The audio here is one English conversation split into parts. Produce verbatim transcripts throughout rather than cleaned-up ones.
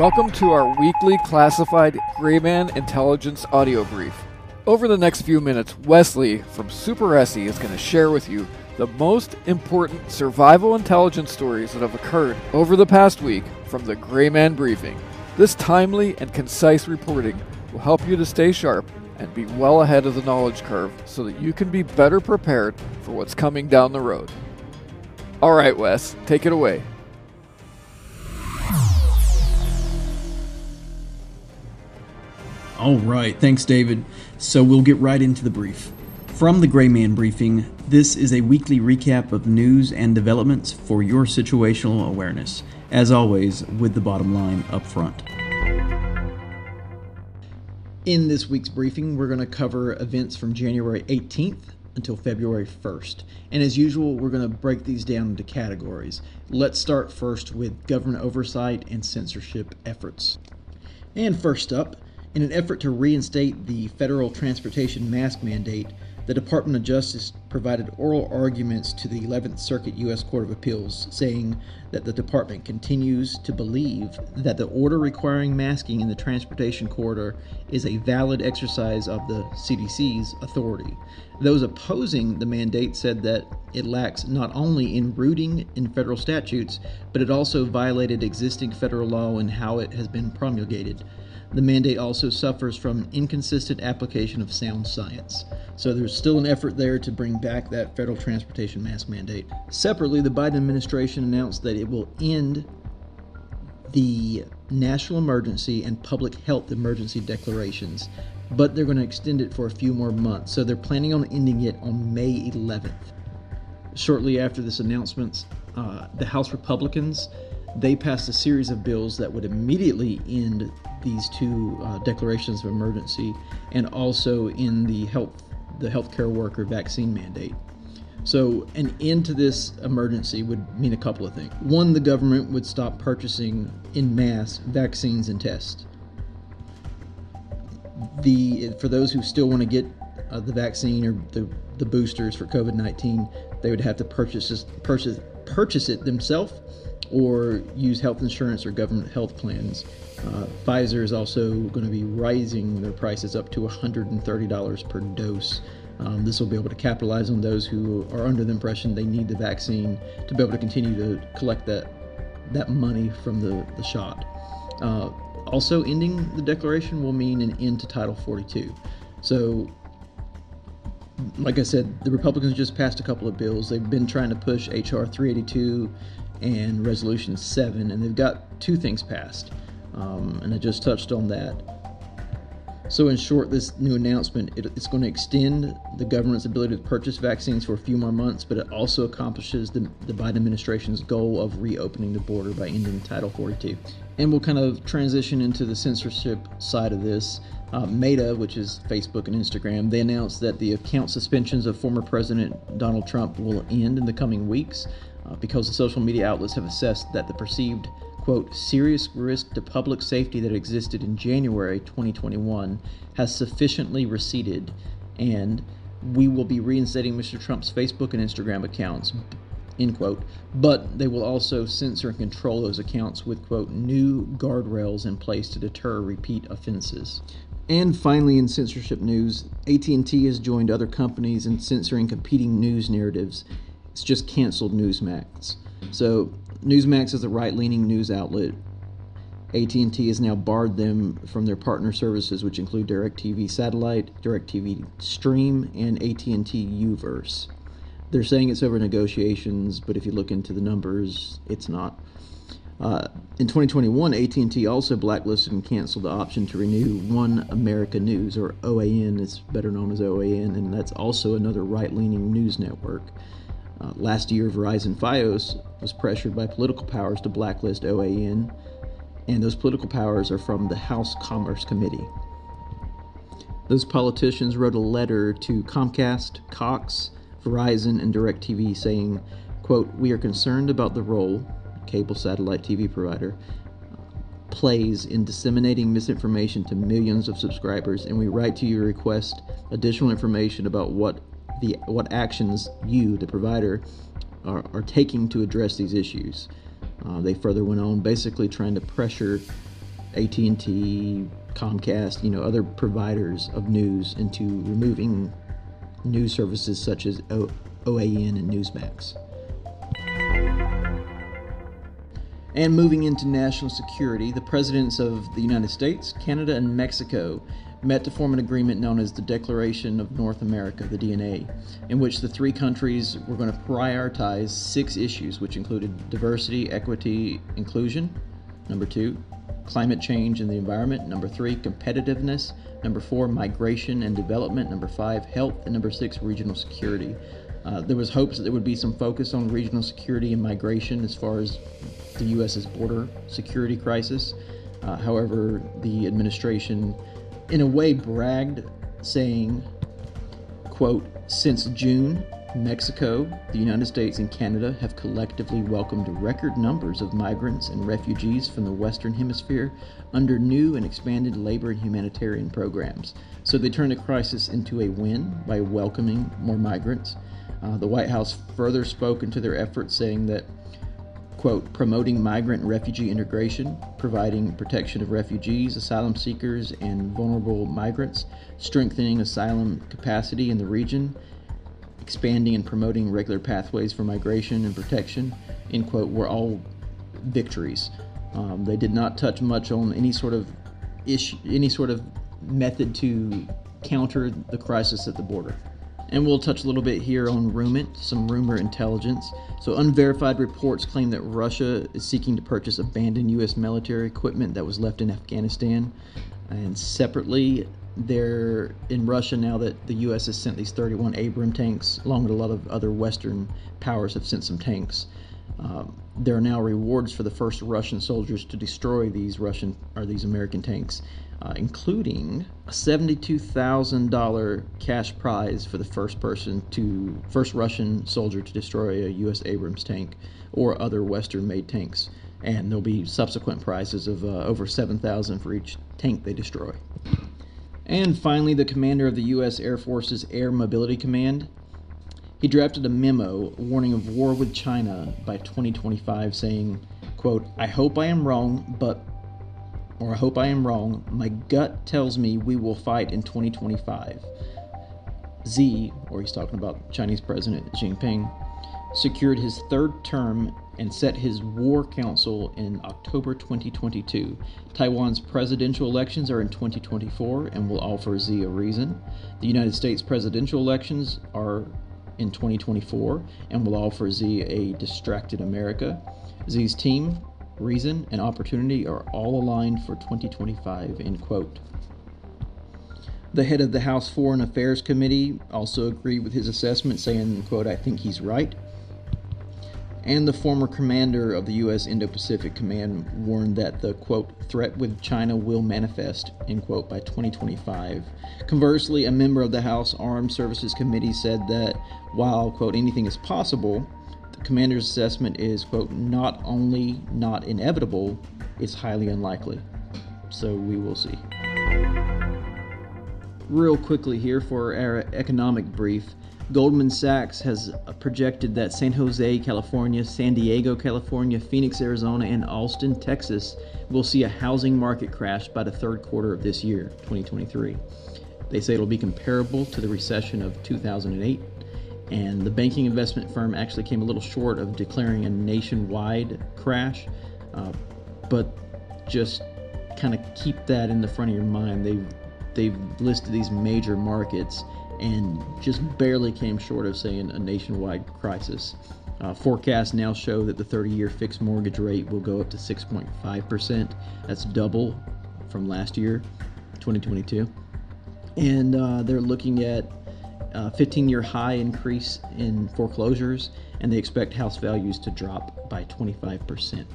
Welcome to our weekly classified Grayman Intelligence audio brief. Over the next few minutes, Wesley from Superesse is going to share with you the most important survival intelligence stories that have occurred over the past week from the Grayman Briefing. This timely and concise reporting will help you to stay sharp and be well ahead of the knowledge curve so that you can be better prepared for what's coming down the road. All right, Wes, take it away. All right, thanks, David. So we'll get right into the brief. From the Grayman Briefing, this is a weekly recap of news and developments for your situational awareness, as always, with the bottom line up front. In this week's briefing, we're going to cover events from January eighteenth until February first. And as usual, we're going to break these down into categories. Let's start first with government oversight and censorship efforts. And first up, in an effort to reinstate the federal transportation mask mandate, the Department of Justice provided oral arguments to the eleventh Circuit U S Court of Appeals, saying that the department continues to believe that the order requiring masking in the transportation corridor is a valid exercise of the C D C's authority. Those opposing the mandate said that it lacks not only enrooting in federal statutes, but it also violated existing federal law and how it has been promulgated. The mandate also suffers from inconsistent application of sound science. So there's still an effort there to bring back that federal transportation mask mandate. Separately, the Biden administration announced that it will end the national emergency and public health emergency declarations, but they're going to extend it for a few more months. So they're planning on ending it on May eleventh. Shortly after this announcement, uh, the House Republicans, they passed a series of bills that would immediately end these two uh, declarations of emergency and also in the health the healthcare worker vaccine mandate. So an end to this emergency would mean a couple of things. One, the government would stop purchasing en masse vaccines and tests. The for those who still want to get uh, the vaccine or the, the boosters for COVID nineteen, they would have to purchase purchase purchase it themselves, or use health insurance or government health plans. Uh, Pfizer is also going to be raising their prices up to one hundred thirty dollars per dose. Um, this will be able to capitalize on those who are under the impression they need the vaccine to be able to continue to collect that that money from the, the shot. Uh, also, ending the declaration will mean an end to Title forty-two. So, like I said, the Republicans just passed a couple of bills. They've been trying to push H R three eighty-two and Resolution seven, and they've got two things passed, um, and I just touched on that. So in short, this new announcement, it, it's going to extend the government's ability to purchase vaccines for a few more months, but it also accomplishes the, the Biden administration's goal of reopening the border by ending Title forty-two. And we'll kind of transition into the censorship side of this. Uh, Meta, which is Facebook and Instagram, they announced that the account suspensions of former President Donald Trump will end in the coming weeks, Uh, because the social media outlets have assessed that the perceived, quote, serious risk to public safety that existed in January twenty twenty-one has sufficiently receded, and we will be reinstating Mister Trump's Facebook and Instagram accounts, end quote, but they will also censor and control those accounts with, quote, new guardrails in place to deter repeat offenses. And finally, in censorship news, A T and T has joined other companies in censoring competing news narratives. It's just canceled Newsmax. So Newsmax is a right-leaning news outlet. A T and T has now barred them from their partner services, which include DirecTV Satellite, DirecTV Stream, and A T and T U-verse. They're saying it's over negotiations, but if you look into the numbers, it's not. Uh, in twenty twenty-one, A T and T also blacklisted and canceled the option to renew One America News, or O A N. It's better known as O A N, and that's also another right-leaning news network. Uh, last year, Verizon Fios was pressured by political powers to blacklist O A N, and those political powers are from the House Commerce Committee. Those politicians wrote a letter to Comcast, Cox, Verizon, and DirecTV saying, quote, "We are concerned about the role cable satellite T V provider plays in disseminating misinformation to millions of subscribers, and we write to you to request additional information about what The, what actions you, the provider, are, are taking to address these issues." Uh, they further went on basically trying to pressure A T and T, Comcast, you know, other providers of news into removing news services such as O A N and Newsmax. And moving into national security, the presidents of the United States, Canada, and Mexico met to form an agreement known as the Declaration of North America, the D N A, in which the three countries were going to prioritize six issues, which included diversity, equity, inclusion, number two, climate change and the environment, number three, competitiveness, number four, migration and development, number five, health, and number six, regional security. Uh, there was hopes that there would be some focus on regional security and migration as far as the U S's border security crisis. Uh, however, the administration, in a way, bragged, saying, quote, "Since June, Mexico, the United States, and Canada have collectively welcomed record numbers of migrants and refugees from the Western Hemisphere under new and expanded labor and humanitarian programs." So they turned the crisis into a win by welcoming more migrants. Uh, the White House further spoke into their efforts, saying that, quote, "promoting migrant and refugee integration, providing protection of refugees, asylum seekers, and vulnerable migrants, strengthening asylum capacity in the region, expanding and promoting regular pathways for migration and protection," end quote, were all victories. Um, they did not touch much on any sort of issue, any sort of method to counter the crisis at the border. And we'll touch a little bit here on RUMINT, some rumor intelligence. So unverified reports claim that Russia is seeking to purchase abandoned U S military equipment that was left in Afghanistan. And separately, they're in Russia now that the U S has sent these thirty-one Abrams tanks, along with a lot of other Western powers have sent some tanks. Um, there are now rewards for the first Russian soldiers to destroy these Russian or these American tanks, uh, including a seventy-two thousand dollars cash prize for the first person to first Russian soldier to destroy a U S Abrams tank or other Western-made tanks, and there'll be subsequent prizes of uh, over seven thousand dollars for each tank they destroy. And finally, the commander of the U S Air Force's Air Mobility Command, he drafted a memo warning of war with China by twenty twenty-five, saying, quote, "I hope I am wrong, but, or I hope I am wrong, my gut tells me we will fight in twenty twenty-five. Xi," or he's talking about Chinese President Xi Jinping, "secured his third term and set his War Council in October twenty twenty-two. Taiwan's presidential elections are in twenty twenty-four and will offer Xi a reason. The United States presidential elections are in twenty twenty-four and will offer Xi a distracted America. Xi's team, reason, and opportunity are all aligned for twenty twenty-five, end quote. The head of the House Foreign Affairs Committee also agreed with his assessment, saying, quote, "I think he's right." And the former commander of the U S Indo-Pacific Command warned that the, quote, "threat with China will manifest," end quote, by twenty twenty-five. Conversely, a member of the House Armed Services Committee said that while, quote, "anything is possible, the commander's assessment is," quote, "not only not inevitable, it's highly unlikely." So we will see. Real quickly here for our economic brief, Goldman Sachs has projected that San Jose, California, San Diego, California, Phoenix, Arizona, and Austin, Texas will see a housing market crash by the third quarter of this year, twenty twenty-three. They say it'll be comparable to the recession of two thousand eight, and the banking investment firm actually came a little short of declaring a nationwide crash, uh, but just kind of keep that in the front of your mind. They've, they've listed these major markets and just barely came short of saying a nationwide crisis. Uh, forecasts now show that the thirty-year fixed mortgage rate will go up to six point five percent. That's double from last year, twenty twenty-two. And uh, they're looking at a fifteen-year high increase in foreclosures, and they expect house values to drop by twenty-five percent.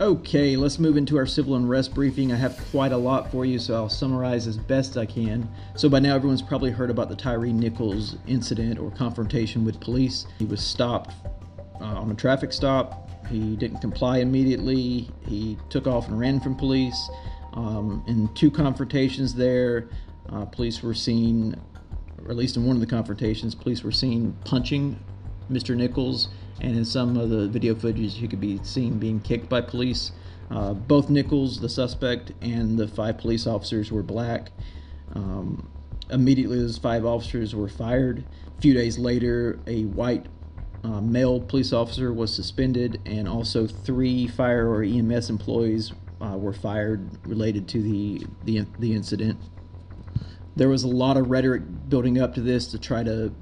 Okay, let's move into our civil unrest briefing. I have quite a lot for you, so I'll summarize as best I can. So by now, everyone's probably heard about the Tyree Nichols incident or confrontation with police. He was stopped uh, on a traffic stop. He didn't comply immediately. He took off and ran from police. Um, in two confrontations there, uh, police were seen, or at least in one of the confrontations, police were seen punching Mister Nichols, and in some of the video footage, he could be seen being kicked by police. Uh, both Nichols, the suspect, and the five police officers were black. Um, immediately, those five officers were fired. A few days later, a white uh, male police officer was suspended, and also three fire or E M S employees uh, were fired related to the, the the incident. There was a lot of rhetoric building up to this to try to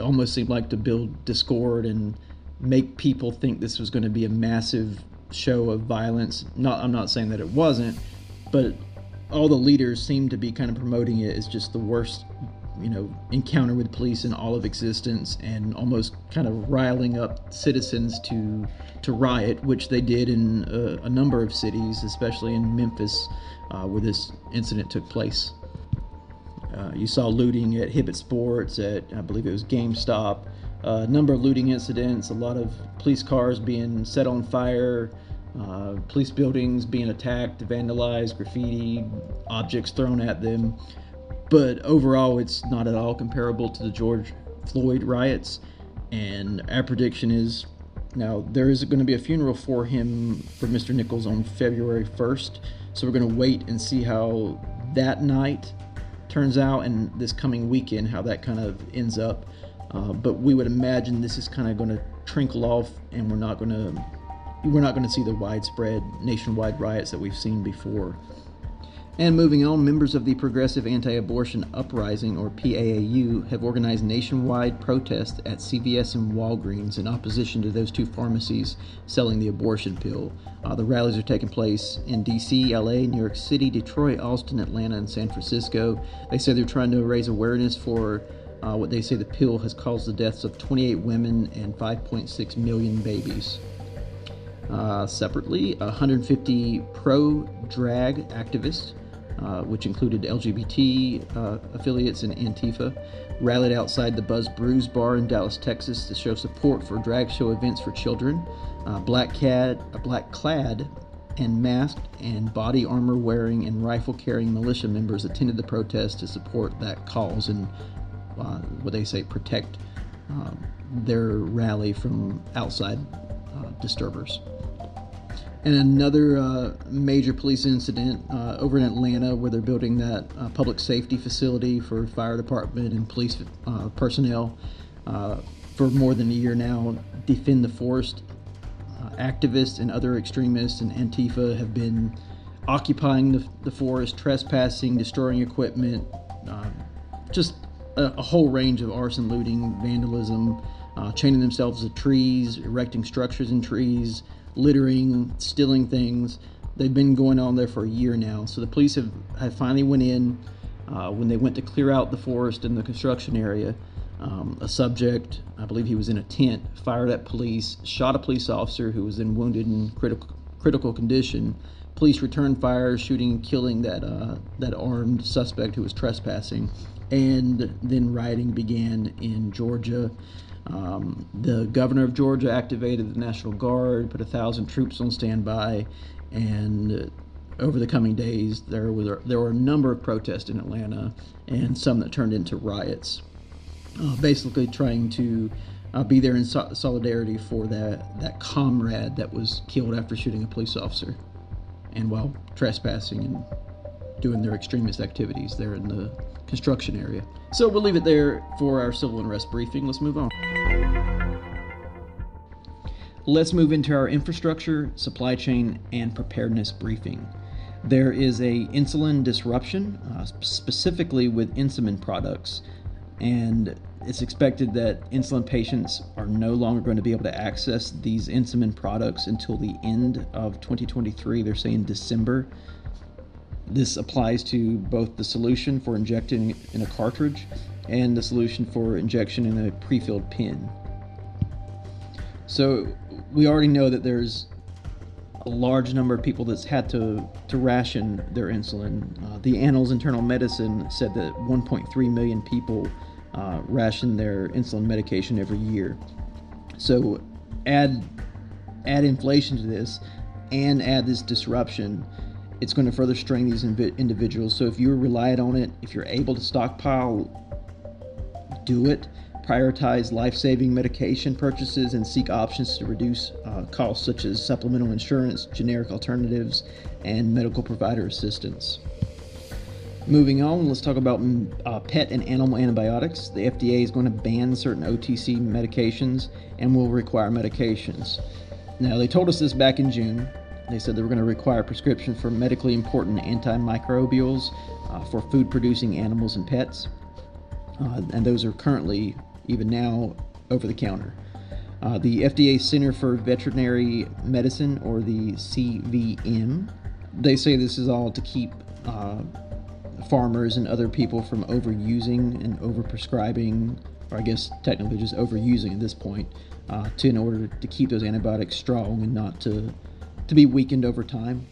almost seem like to build discord and make people think this was going to be a massive show of violence. Not, I'm not saying that it wasn't, but all the leaders seem to be kind of promoting it as just the worst, you know, encounter with police in all of existence, and almost kind of riling up citizens to to riot, which they did in a, a number of cities, especially in Memphis, uh, where this incident took place. Uh, you saw looting at Hibbett Sports, at I believe it was GameStop. A uh, number of looting incidents, a lot of police cars being set on fire, uh, police buildings being attacked, vandalized, graffiti, objects thrown at them. But overall, it's not at all comparable to the George Floyd riots. And our prediction is, now there is going to be a funeral for him, for Mister Nichols, on February first. So we're going to wait and see how that night turns out, and this coming weekend, how that kind of ends up. Uh, but we would imagine this is kind of going to trickle off, and we're not going to we're not going to see the widespread nationwide riots that we've seen before. And moving on, members of the Progressive Anti-Abortion Uprising, or P A A U, have organized nationwide protests at C V S and Walgreens in opposition to those two pharmacies selling the abortion pill. Uh, the rallies are taking place in D C, L A, New York City, Detroit, Austin, Atlanta, and San Francisco. They say they're trying to raise awareness for Uh, what they say the pill has caused the deaths of twenty-eight women and five point six million babies. Uh, separately, one hundred fifty pro-drag activists, uh, which included L G B T uh, affiliates and Antifa, rallied outside the Buzz Brews Bar in Dallas, Texas to show support for drag show events for children. Uh, black cat, uh, black clad and masked and body armor wearing and rifle carrying militia members attended the protest to support that cause and Uh, what they say protect uh, their rally from outside uh, disturbers. And another uh, major police incident uh, over in Atlanta, where they're building that uh, public safety facility for fire department and police uh, personnel uh, for more than a year now. Defend the Forest uh, activists and other extremists and Antifa have been occupying the, the forest, trespassing, destroying equipment, uh, just a whole range of arson, looting, vandalism, uh, chaining themselves to trees, erecting structures in trees, littering, stealing things. They've been going on there for a year now. So the police have, have finally went in uh, when they went to clear out the forest and the construction area. Um, a subject, I believe he was in a tent, fired at police, shot a police officer who was then wounded in critical critical condition. Police returned fire, shooting and killing that uh, that armed suspect who was trespassing. And then rioting began in Georgia. Um, the governor of Georgia activated the National Guard, put a thousand troops on standby, and over the coming days, there was a, there were a number of protests in Atlanta, and some that turned into riots, uh, basically trying to uh, be there in so- solidarity for that, that comrade that was killed after shooting a police officer, and while trespassing and doing their extremist activities there in the construction area. So we'll leave it there for our civil unrest briefing. Let's move on. Let's move into our infrastructure, supply chain, and preparedness briefing. There is a insulin disruption, uh, specifically with insulin products, and it's expected that insulin patients are no longer going to be able to access these insulin products until the end of twenty twenty-three. They're saying December. This applies to both the solution for injecting in a cartridge and the solution for injection in a pre-filled pen. So we already know that there's a large number of people that's had to, to ration their insulin. Uh, the Annals of Internal Medicine said that one point three million people uh, ration their insulin medication every year. So add, add inflation to this and add this disruption. It's going to further strain these individuals. So if you're reliant on it, if you're able to stockpile, do it. prioritize life-saving medication purchases and seek options to reduce uh, costs such as supplemental insurance, generic alternatives, and medical provider assistance. Moving on, let's talk about uh, pet and animal antibiotics. The F D A is going to ban certain O T C medications and will require medications. Now, they told us this back in June. They said they were going to require prescription for medically important antimicrobials uh, for food-producing animals and pets. Uh, and those are currently, even now, over-the-counter. Uh, the F D A Center for Veterinary Medicine, or the C V M, they say this is all to keep uh, farmers and other people from overusing and overprescribing, or I guess technically just overusing at this point, uh, to in order to keep those antibiotics strong and not to, to be weakened over time.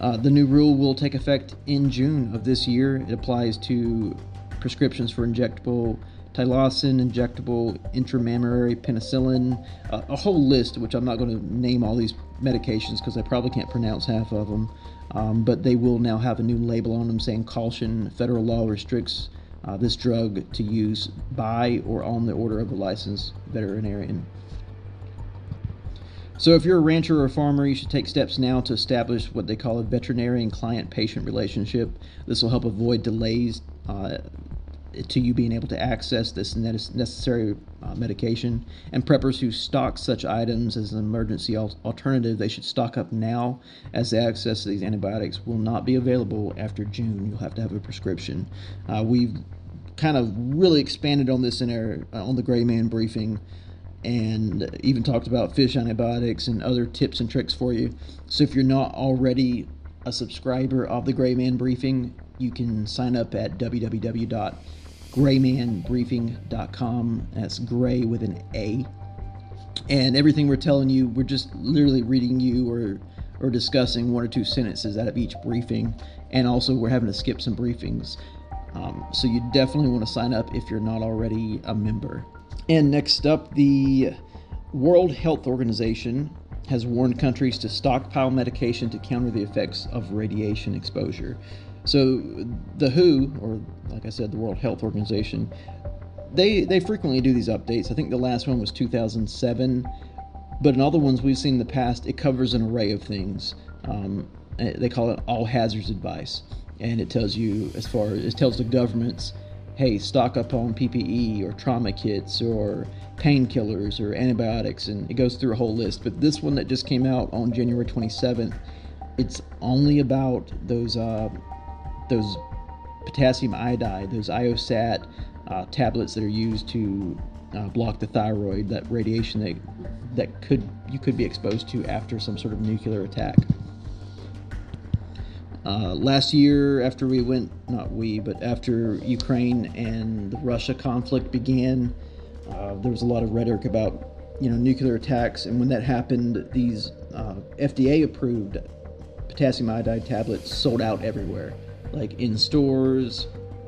Uh, the new rule will take effect in June of this year. It applies to prescriptions for injectable Tylosin, injectable intramammary penicillin, uh, a whole list, which I'm not going to name all these medications because I probably can't pronounce half of them, um, but they will now have a new label on them saying caution, federal law restricts uh, this drug to use by or on the order of a licensed veterinarian. So if you're a rancher or a farmer, you should take steps now to establish what they call a veterinarian-client-patient relationship. This will help avoid delays Uh, to you being able to access this necessary uh, medication, and preppers who stock such items as an emergency al- alternative, they should stock up now, as the access to these antibiotics will not be available after June. You'll have to have a prescription. Uh, we've kind of really expanded on this in our uh, on the Grayman Briefing, and even talked about fish antibiotics and other tips and tricks for you. So if you're not already a subscriber of the Grayman Briefing, you can sign up at w w w dot grayman briefing dot com. That's gray with an A. And everything we're telling you, we're just literally reading you or or discussing one or two sentences out of each briefing. And also we're having to skip some briefings. Um, so you definitely want to sign up if you're not already a member. And next up, the World Health Organization has warned countries to stockpile medication to counter the effects of radiation exposure. So the W H O, or like I said, the World Health Organization, they they frequently do these updates. I think the last one was two thousand seven, but in all the ones we've seen in the past, it covers an array of things. Um, they call it all hazards advice, and it tells you as far as it tells the governments, hey, stock up on P P E or trauma kits or painkillers or antibiotics, and it goes through a whole list. But this one that just came out on January twenty-seventh, it's only about those uh, those potassium iodide, those I O SAT uh, tablets that are used to uh, block the thyroid, that radiation that that could you could be exposed to after some sort of nuclear attack. Uh, last year, after we went, not we, but after Ukraine and the Russia conflict began, uh, there was a lot of rhetoric about, you know, nuclear attacks. And when that happened, these uh, F D A-approved potassium iodide tablets sold out everywhere, like in stores,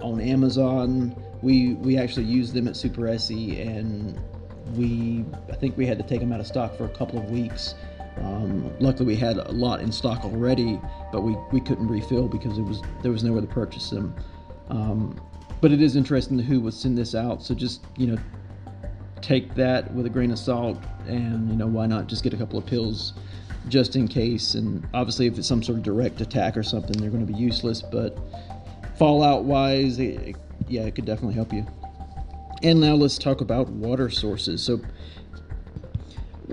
on Amazon. We we actually used them at Superesse, and we I think we had to take them out of stock for a couple of weeks. Um, luckily we had a lot in stock already, but we, we couldn't refill because it was there was nowhere to purchase them. Um, but it is interesting the W H O would send this out, so just, you know, take that with a grain of salt, and, you know, why not just get a couple of pills just in case. And obviously if it's some sort of direct attack or something, they're going to be useless, but fallout wise, it, it, yeah, it could definitely help you. And now let's talk about water sources. So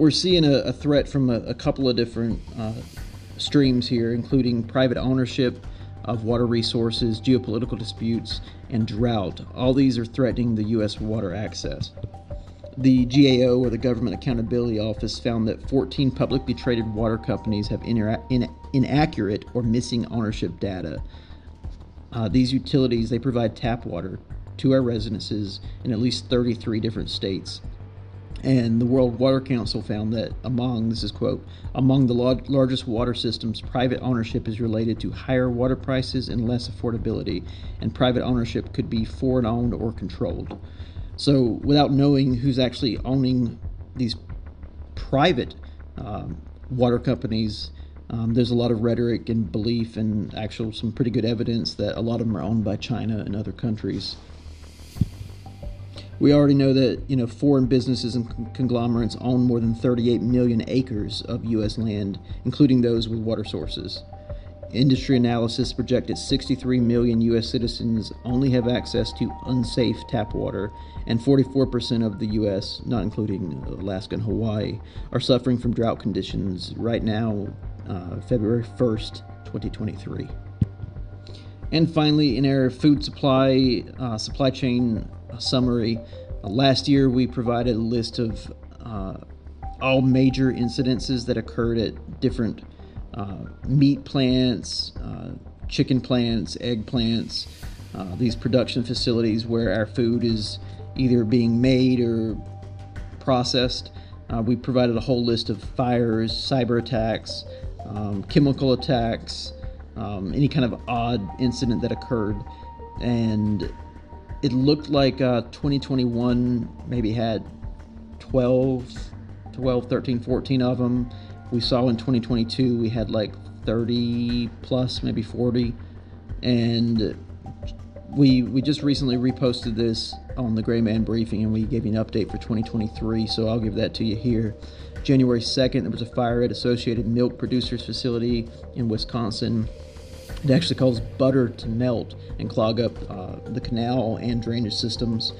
we're seeing a, a threat from a, a couple of different uh, streams here, including private ownership of water resources, geopolitical disputes, and drought. All these are threatening the U S water access. The G A O, or the Government Accountability Office, found that fourteen publicly traded water companies have inera- in- inaccurate or missing ownership data. Uh, these utilities, they provide tap water to our residences in at least thirty-three different states. And the World Water Council found that among, this is quote, among the la- largest water systems, private ownership is related to higher water prices and less affordability, and private ownership could be foreign owned or controlled. So without knowing who's actually owning these private um, water companies, um, there's a lot of rhetoric and belief and actual some pretty good evidence that a lot of them are owned by China and other countries. We already know that, you know, foreign businesses and conglomerates own more than thirty-eight million acres of U S land, including those with water sources. Industry analysis projected sixty-three million U S citizens only have access to unsafe tap water, and forty-four percent of the U S, not including Alaska and Hawaii, are suffering from drought conditions right now, uh, February first, twenty twenty-three. And finally, in our food supply uh, supply chain summary, uh, last year we provided a list of uh, all major incidences that occurred at different Uh, meat plants, uh, chicken plants, egg plants, uh, these production facilities where our food is either being made or processed. Uh, we provided a whole list of fires, cyber attacks, um, chemical attacks, um, any kind of odd incident that occurred. And it looked like uh, twenty twenty-one maybe had twelve, thirteen, fourteen of them. We saw in twenty twenty-two we had like thirty plus, maybe forty, and we we just recently reposted this on the Grayman Briefing, and we gave you an update for twenty twenty-three, so I'll give that to you here. January second, there was a fire at Associated Milk Producers facility in Wisconsin. It actually caused butter to melt and clog up uh, the canal and drainage systems.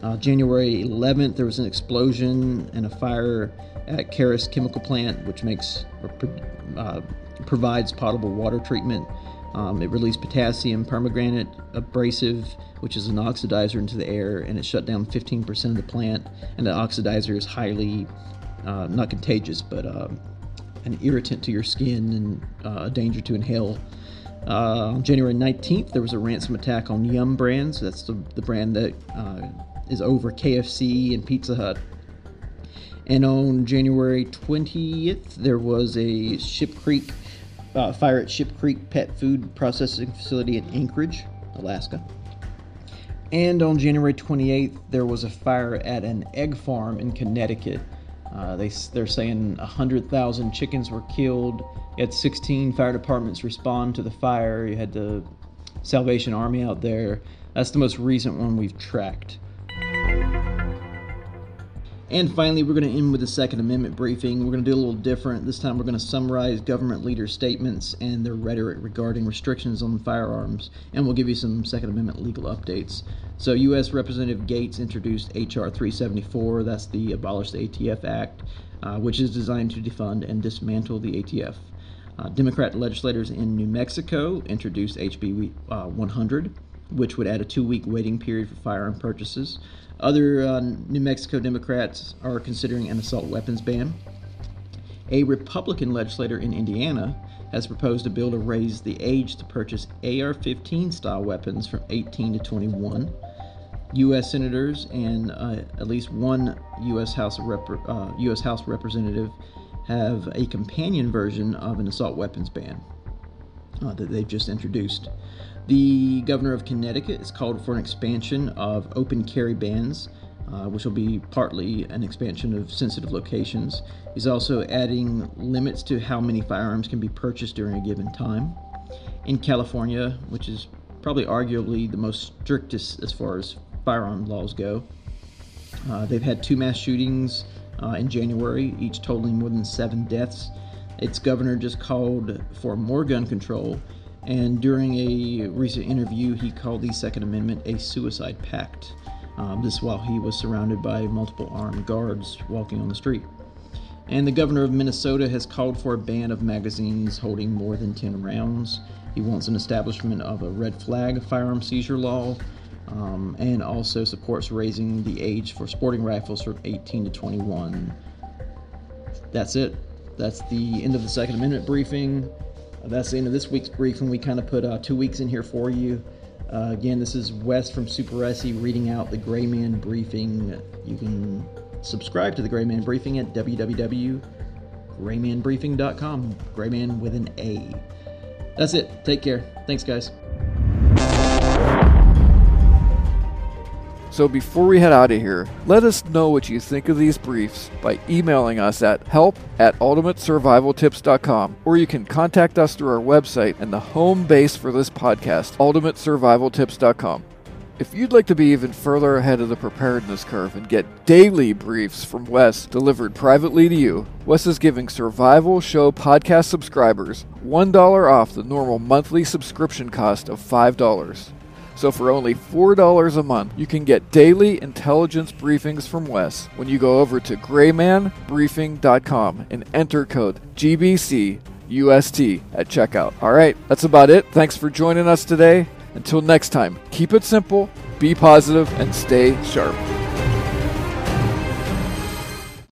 Uh, January eleventh, there was an explosion and a fire at Karis Chemical Plant, which makes or uh, provides potable water treatment. Um, it released potassium permanganate abrasive, which is an oxidizer, into the air, and it shut down fifteen percent of the plant. And the oxidizer is highly, uh, not contagious, but uh, an irritant to your skin and uh, a danger to inhale. Uh, on January nineteenth, there was a ransom attack on Yum! Brands. That's the, the brand that uh, is over K F C and Pizza Hut. And on January twentieth, there was a Ship Creek uh, fire at Ship Creek Pet Food Processing Facility in Anchorage, Alaska. And on January twenty-eighth, there was a fire at an egg farm in Connecticut. Uh, they, they're saying one hundred thousand chickens were killed. You had sixteen fire departments respond to the fire. You had the Salvation Army out there. That's the most recent one we've tracked. And finally, we're going to end with the Second Amendment briefing. We're going to do a little different. This time we're going to summarize government leader statements and their rhetoric regarding restrictions on firearms, and we'll give you some Second Amendment legal updates. So U S Representative Gates introduced H R three seventy-four, that's the Abolish the A T F Act, uh, which is designed to defund and dismantle the A T F. Uh, Democrat legislators in New Mexico introduced H B one hundred, which would add a two-week waiting period for firearm purchases. Other uh, New Mexico Democrats are considering an assault weapons ban. A Republican legislator in Indiana has proposed a bill to raise the age to purchase A R fifteen style weapons from eighteen to twenty-one. U S senators and uh, at least one U S House, Rep- uh, U S House representative have a companion version of an assault weapons ban uh, that they've just introduced. The governor of Connecticut has called for an expansion of open carry bans, uh, which will be partly an expansion of sensitive locations. He's also adding limits to how many firearms can be purchased during a given time. In California, which is probably arguably the most strictest as far as firearm laws go, uh, they've had two mass shootings uh, in January, each totaling more than seven deaths. Its governor just called for more gun control, and during a recent interview, he called the Second Amendment a suicide pact. Um, this while he was surrounded by multiple armed guards walking on the street. And the governor of Minnesota has called for a ban of magazines holding more than ten rounds. He wants an establishment of a red flag firearm seizure law, um, and also supports raising the age for sporting rifles from eighteen to twenty-one. That's it. That's the end of the Second Amendment briefing. That's the end of this week's briefing. We kind of put uh, two weeks in here for you. Uh, again, this is Wes from Superesse reading out the Grayman Briefing. You can subscribe to the Grayman Briefing at w w w dot grayman briefing dot com. Grayman with an A. That's it. Take care. Thanks, guys. So before we head out of here, let us know what you think of these briefs by emailing us at help at ultimate survival tips dot com, or you can contact us through our website and the home base for this podcast, ultimate survival tips dot com. If you'd like to be even further ahead of the preparedness curve and get daily briefs from Wes delivered privately to you, Wes is giving Survival Show podcast subscribers one dollar off the normal monthly subscription cost of five dollars. So for only four dollars a month, you can get daily intelligence briefings from Wes when you go over to grayman briefing dot com and enter code G B C U S T at checkout. All right, that's about it. Thanks for joining us today. Until next time, keep it simple, be positive, and stay sharp.